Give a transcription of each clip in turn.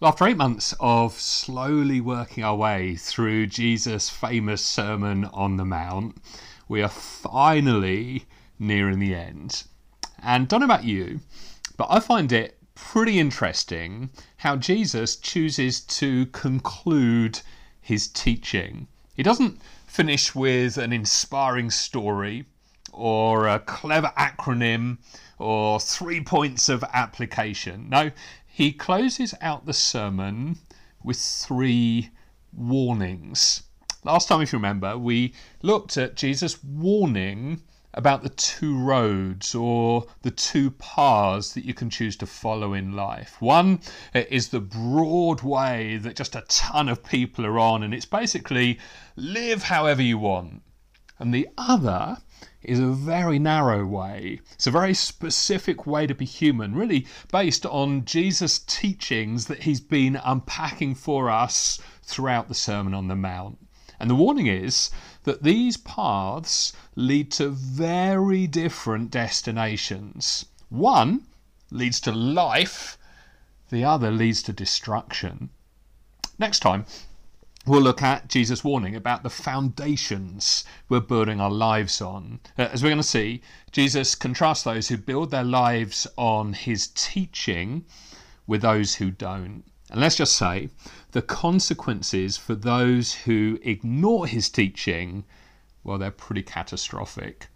After 8 months of slowly working our way through Jesus' famous Sermon on the Mount, we are finally nearing the end. And don't know about you, but I find it pretty interesting how Jesus chooses to conclude his teaching. He doesn't finish with an inspiring story or a clever acronym or 3 points of application. No, he closes out the sermon with 3 warnings. Last time, if you remember, we looked at Jesus warning about the 2 roads or the 2 paths that you can choose to follow in life. One is the broad way that just a ton of people are on, and it's basically live however you want. And the other is a very narrow way. It's a very specific way to be human, really based on Jesus' teachings that he's been unpacking for us throughout the Sermon on the Mount. And the warning is that these paths lead to very different destinations. One leads to life, the other leads to destruction. Next time, we'll look at Jesus' warning about the foundations we're building our lives on. As we're going to see, Jesus contrasts those who build their lives on his teaching with those who don't. And let's just say, the consequences for those who ignore his teaching, well, they're pretty catastrophic.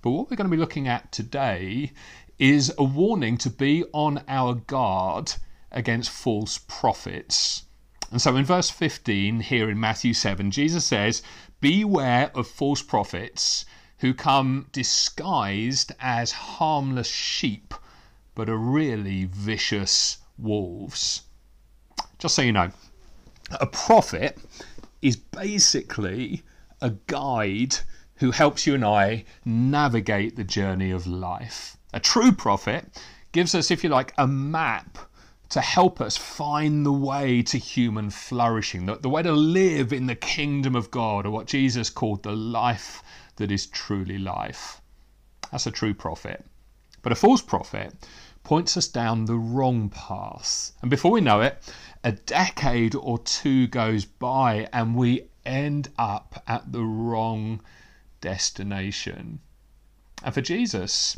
But what we're going to be looking at today is a warning to be on our guard against false prophets. And so in verse 15 here in Matthew 7, Jesus says, "Beware of false prophets who come disguised as harmless sheep, but are really vicious wolves." Just so you know, a prophet is basically a guide who helps you and I navigate the journey of life. A true prophet gives us, if you like, a map to help us find the way to human flourishing, the way to live in the kingdom of God, or what Jesus called the life that is truly life. That's a true prophet. But a false prophet points us down the wrong path. And before we know it, a decade or two goes by and we end up at the wrong destination. And for Jesus,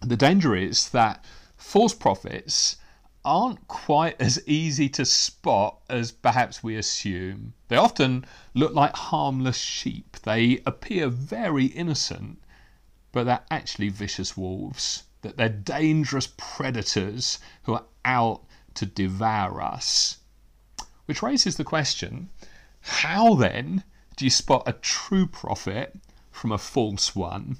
the danger is that false prophets aren't quite as easy to spot as perhaps we assume. They often look like harmless sheep. They appear very innocent, but they're actually vicious wolves. That they're dangerous predators who are out to devour us. Which raises the question, how then do you spot a true prophet from a false one?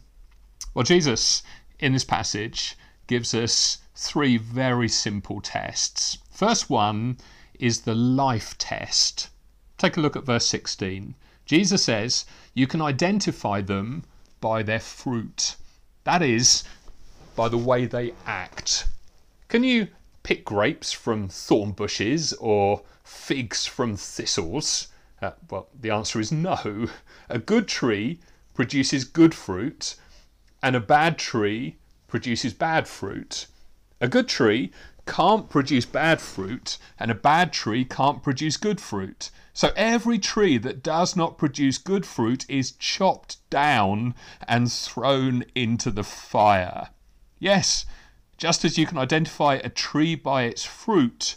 Well, Jesus, in this passage, gives us 3 very simple tests. First one is the life test. Take a look at verse 16. Jesus says, you can identify them by their fruit. That is, by the way they act. Can you pick grapes from thorn bushes or figs from thistles? Well, the answer is no. A good tree produces good fruit, and a bad tree produces bad fruit. A good tree can't produce bad fruit, and a bad tree can't produce good fruit. So every tree that does not produce good fruit is chopped down and thrown into the fire. Yes, just as you can identify a tree by its fruit,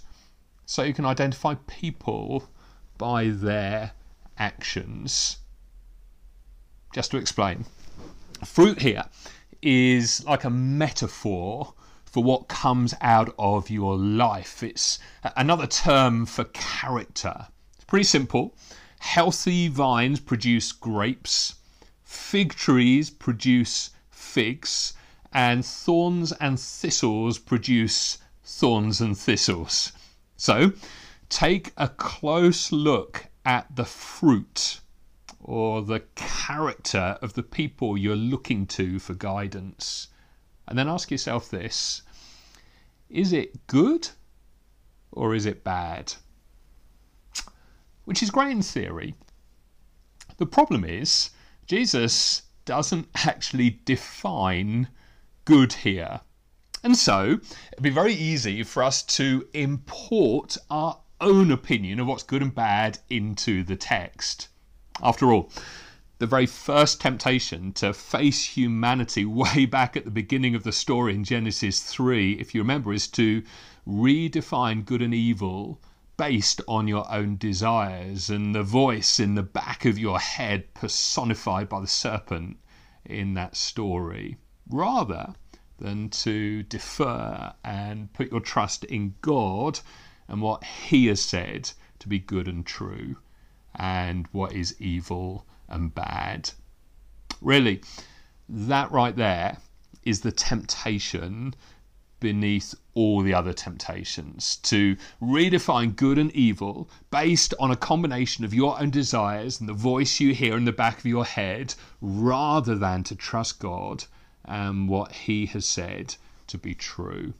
so you can identify people by their actions. Just to explain, fruit here is like a metaphor for what comes out of your life. It's another term for character. It's pretty simple. Healthy vines produce grapes, fig trees produce figs, and thorns and thistles produce thorns and thistles. So, take a close look at the fruit or the character of the people you're looking to for guidance. And then ask yourself this, is it good or is it bad? Which is great in theory. The problem is, Jesus doesn't actually define good here. And so it'd be very easy for us to import our own opinion of what's good and bad into the text. After all, the very first temptation to face humanity way back at the beginning of the story in Genesis 3, if you remember, is to redefine good and evil based on your own desires, and the voice in the back of your head personified by the serpent in that story, rather than to defer and put your trust in God and what he has said to be good and true and what is evil and bad. Really, that right there is the temptation beneath all the other temptations, to redefine good and evil based on a combination of your own desires and the voice you hear in the back of your head, rather than to trust God and what he has said to be true.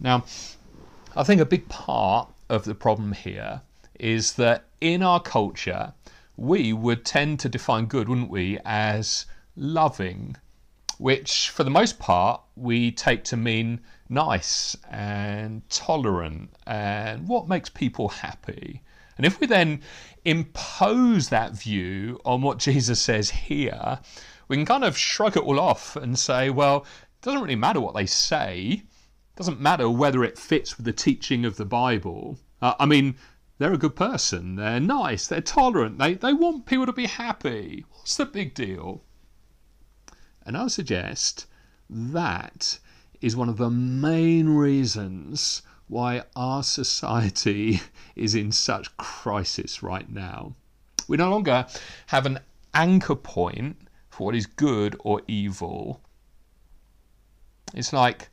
Now, I think a big part of the problem here is that in our culture, we would tend to define good, wouldn't we, as loving, which for the most part we take to mean nice and tolerant and what makes people happy. And if we then impose that view on what Jesus says here, we can kind of shrug it all off and say, well, it doesn't really matter what they say. It doesn't matter whether it fits with the teaching of the Bible. They're a good person, they're nice, they're tolerant, they want people to be happy. What's the big deal? And I suggest that is one of the main reasons why our society is in such crisis right now. We no longer have an anchor point for what is good or evil. It's like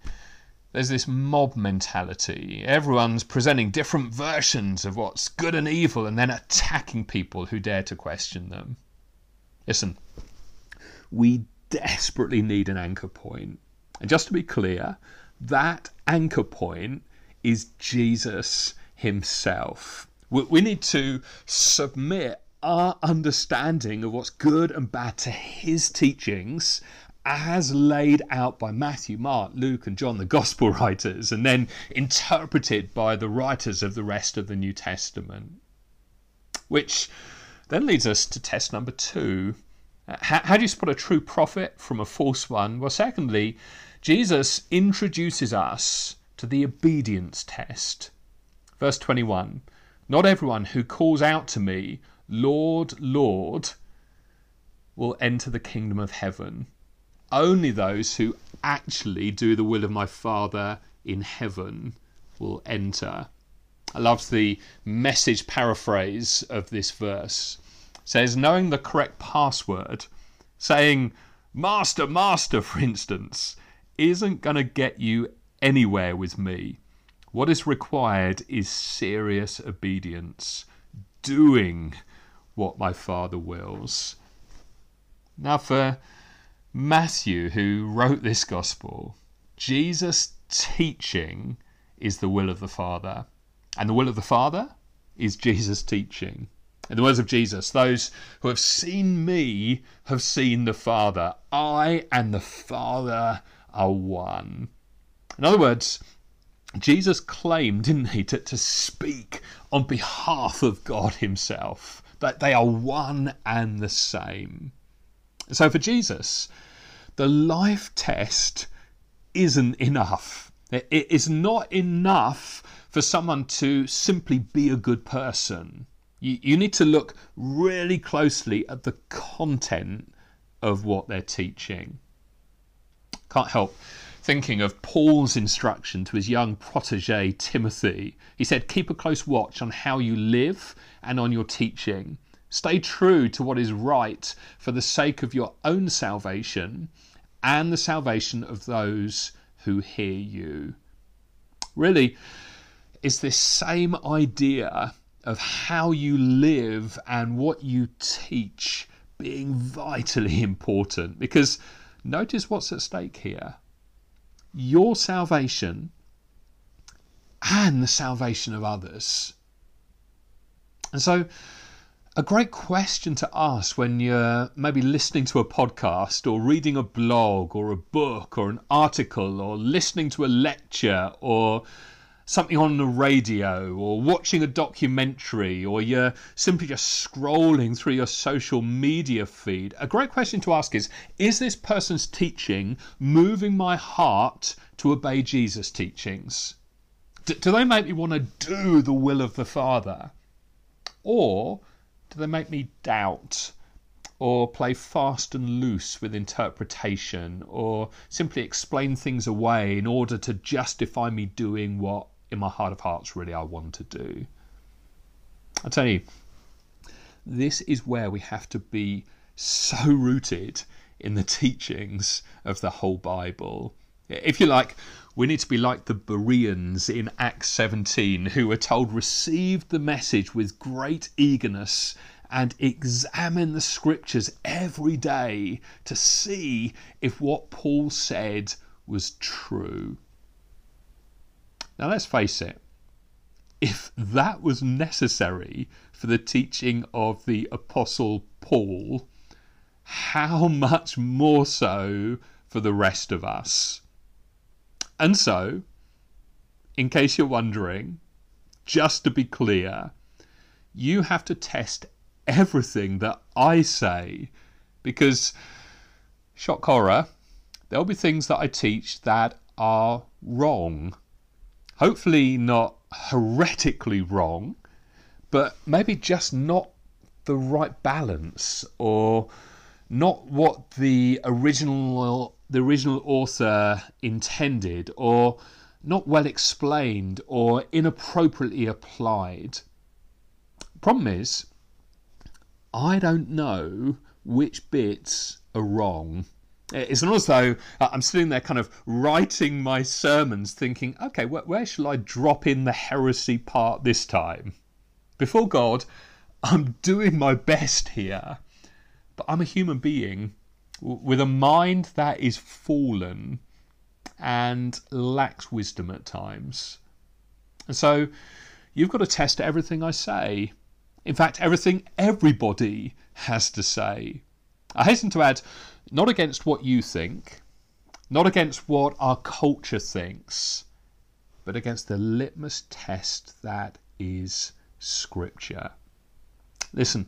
there's this mob mentality. Everyone's presenting different versions of what's good and evil and then attacking people who dare to question them. Listen, we desperately need an anchor point. And just to be clear, that anchor point is Jesus himself. We need to submit our understanding of what's good and bad to his teachings as laid out by Matthew, Mark, Luke and John, the gospel writers, and then interpreted by the writers of the rest of the New Testament. Which then leads us to test number 2. How do you spot a true prophet from a false one? Well, secondly, Jesus introduces us to the obedience test. Verse 21, "Not everyone who calls out to me, 'Lord, Lord,' will enter the kingdom of heaven. Only those who actually do the will of my Father in heaven will enter." I love the Message paraphrase of this verse. It says, knowing the correct password, saying, "Master, Master," for instance, isn't going to get you anywhere with me. What is required is serious obedience, doing what my Father wills. Now for Matthew, who wrote this gospel, Jesus' teaching is the will of the Father. And the will of the Father is Jesus' teaching. In the words of Jesus, "Those who have seen me have seen the Father. I and the Father are one." In other words, Jesus claimed, didn't he, to speak on behalf of God himself, that they are one and the same. So for Jesus, the life test isn't enough. It is not enough for someone to simply be a good person. You need to look really closely at the content of what they're teaching. Can't help thinking of Paul's instruction to his young protege, Timothy. He said, "Keep a close watch on how you live and on your teaching. Stay true to what is right for the sake of your own salvation and the salvation of those who hear you." Really, it's this same idea of how you live and what you teach being vitally important, because notice what's at stake here. Your salvation and the salvation of others. And so A great question to ask when you're maybe listening to a podcast or reading a blog or a book or an article or listening to a lecture or something on the radio or watching a documentary or you're simply just scrolling through your social media feed. A great question to ask is this person's teaching moving my heart to obey Jesus' teachings? Do they make me want to do the will of the Father? Or do they make me doubt or play fast and loose with interpretation or simply explain things away in order to justify me doing what in my heart of hearts really I want to do? I tell you, this is where we have to be so rooted in the teachings of the whole Bible. If you like, we need to be like the Bereans in Acts 17 who were told, "Receive the message with great eagerness and examine the scriptures every day to see if what Paul said was true." Now let's face it, if that was necessary for the teaching of the Apostle Paul, how much more so for the rest of us? And so, in case you're wondering, just to be clear, you have to test everything that I say because, shock horror, there'll be things that I teach that are wrong. Hopefully not heretically wrong, but maybe just not the right balance or not what the original author intended, or not well explained, or inappropriately applied. Problem is, I don't know which bits are wrong. It's not as though I'm sitting there kind of writing my sermons thinking, okay, where shall I drop in the heresy part this time? Before God, I'm doing my best here, but I'm a human being with a mind that is fallen and lacks wisdom at times. And so you've got to test everything I say. In fact, everything everybody has to say. I hasten to add, not against what you think, not against what our culture thinks, but against the litmus test that is Scripture. Listen,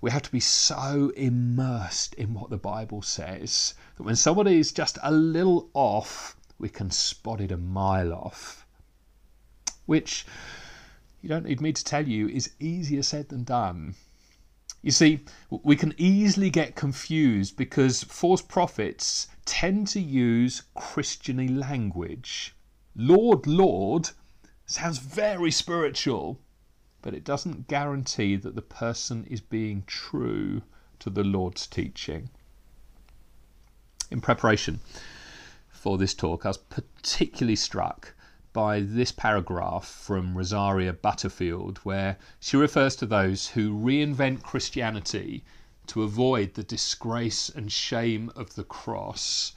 we have to be so immersed in what the Bible says that when somebody is just a little off, we can spot it a mile off. Which, you don't need me to tell you, is easier said than done. You see, we can easily get confused because false prophets tend to use Christian-y language. Lord, Lord sounds very spiritual, but it doesn't guarantee that the person is being true to the Lord's teaching. In preparation for this talk, I was particularly struck by this paragraph from Rosaria Butterfield, where she refers to those who reinvent Christianity to avoid the disgrace and shame of the cross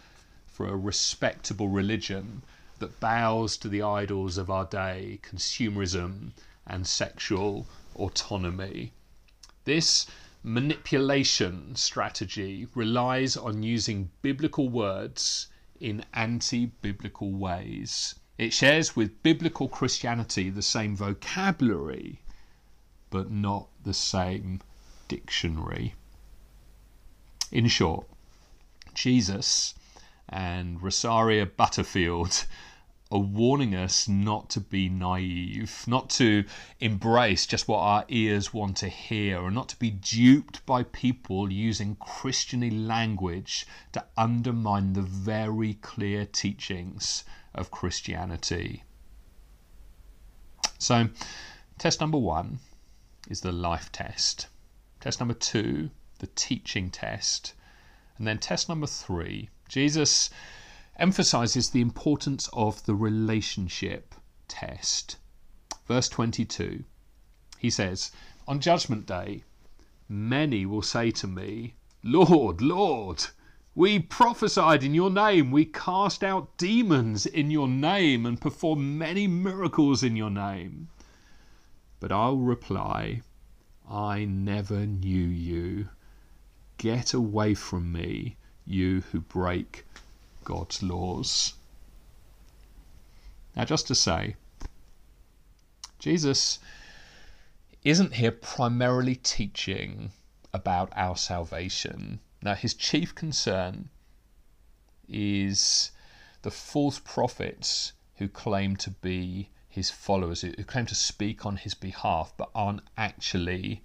for a respectable religion that bows to the idols of our day, consumerism, and sexual autonomy. This manipulation strategy relies on using biblical words in anti-biblical ways. It shares with biblical Christianity the same vocabulary, but not the same dictionary. In short, Jesus and Rosaria Butterfield are warning us not to be naive, not to embrace just what our ears want to hear, or not to be duped by people using Christian-y language to undermine the very clear teachings of Christianity. So, test number one is the life test. Test number two, the teaching test. And then test number three, Jesus emphasises the importance of the relationship test. Verse 22, he says, "On Judgment Day, many will say to me, 'Lord, Lord, we prophesied in your name, we cast out demons in your name and performed many miracles in your name.' But I'll reply, I never knew you. Get away from me, you who break God's laws." Now, just to say, Jesus isn't here primarily teaching about our salvation. Now, his chief concern is the false prophets who claim to be his followers, who claim to speak on his behalf but aren't actually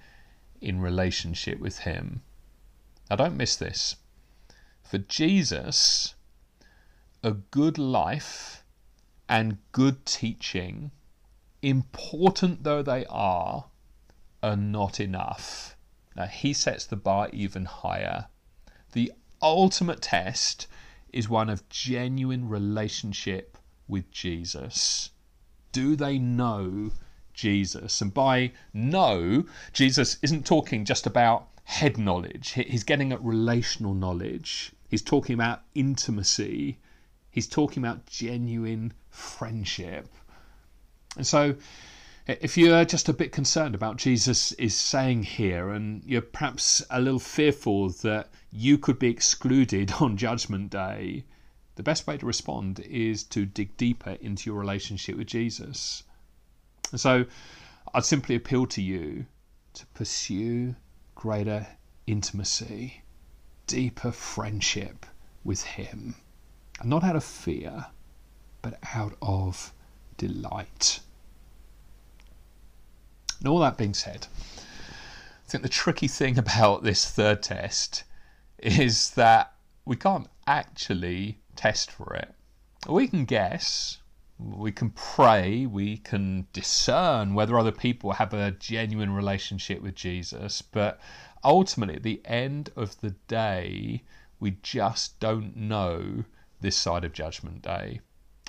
in relationship with him. Now, don't miss this. For Jesus, a good life and good teaching, important though they are not enough. Now, he sets the bar even higher. The ultimate test is one of genuine relationship with Jesus. Do they know Jesus? And by know, Jesus isn't talking just about head knowledge. He's getting at relational knowledge. He's talking about intimacy. He's talking about genuine friendship. And so if you're just a bit concerned about Jesus is saying here, and you're perhaps a little fearful that you could be excluded on Judgment Day, the best way to respond is to dig deeper into your relationship with Jesus. And so I'd simply appeal to you to pursue greater intimacy, deeper friendship with him. And not out of fear, but out of delight. And all that being said, I think the tricky thing about this third test is that we can't actually test for it. We can guess, we can pray, we can discern whether other people have a genuine relationship with Jesus, but ultimately at the end of the day, we just don't know this side of Judgment Day.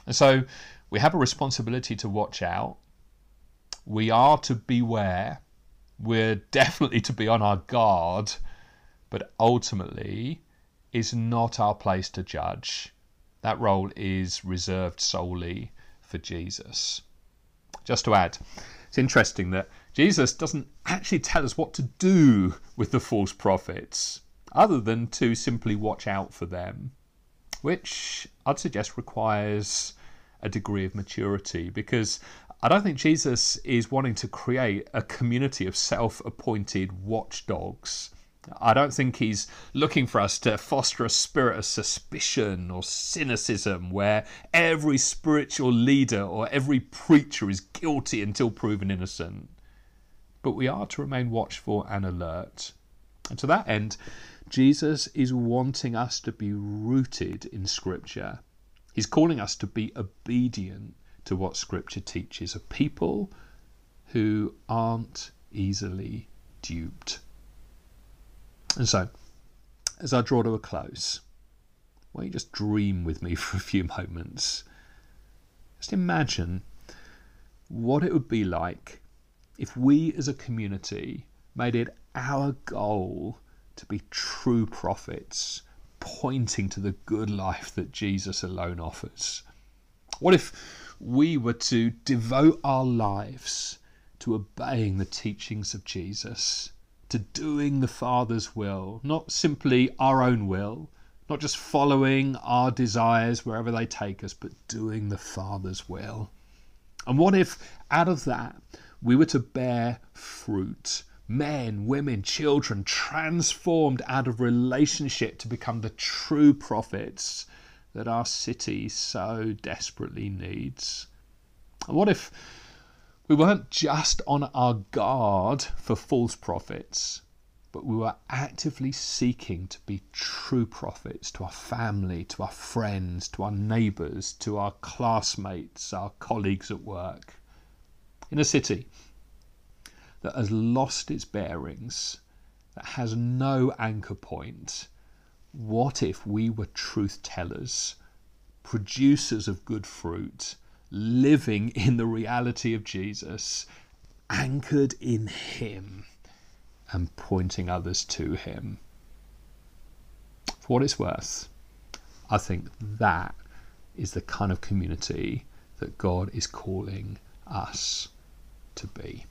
And so we have a responsibility to watch out. We are to beware. We're definitely to be on our guard. But ultimately, it's not our place to judge. That role is reserved solely for Jesus. Just to add, it's interesting that Jesus doesn't actually tell us what to do with the false prophets, other than to simply watch out for them, which I'd suggest requires a degree of maturity, because I don't think Jesus is wanting to create a community of self-appointed watchdogs. I don't think he's looking for us to foster a spirit of suspicion or cynicism where every spiritual leader or every preacher is guilty until proven innocent. But we are to remain watchful and alert. And to that end, Jesus is wanting us to be rooted in Scripture. He's calling us to be obedient to what Scripture teaches, a people who aren't easily duped. And so, as I draw to a close, why don't you just dream with me for a few moments? Just imagine what it would be like if we as a community made it our goal to be true prophets, pointing to the good life that Jesus alone offers. What if we were to devote our lives to obeying the teachings of Jesus, to doing the Father's will, not simply our own will, not just following our desires wherever they take us, but doing the Father's will? And what if out of that we were to bear fruit? Men, women, children, transformed out of relationship to become the true prophets that our city so desperately needs. And what if we weren't just on our guard for false prophets, but we were actively seeking to be true prophets to our family, to our friends, to our neighbours, to our classmates, our colleagues at work? In a city that has lost its bearings, that has no anchor point, what if we were truth tellers, producers of good fruit, living in the reality of Jesus, anchored in him and pointing others to him? For what it's worth, I think that is the kind of community that God is calling us to be.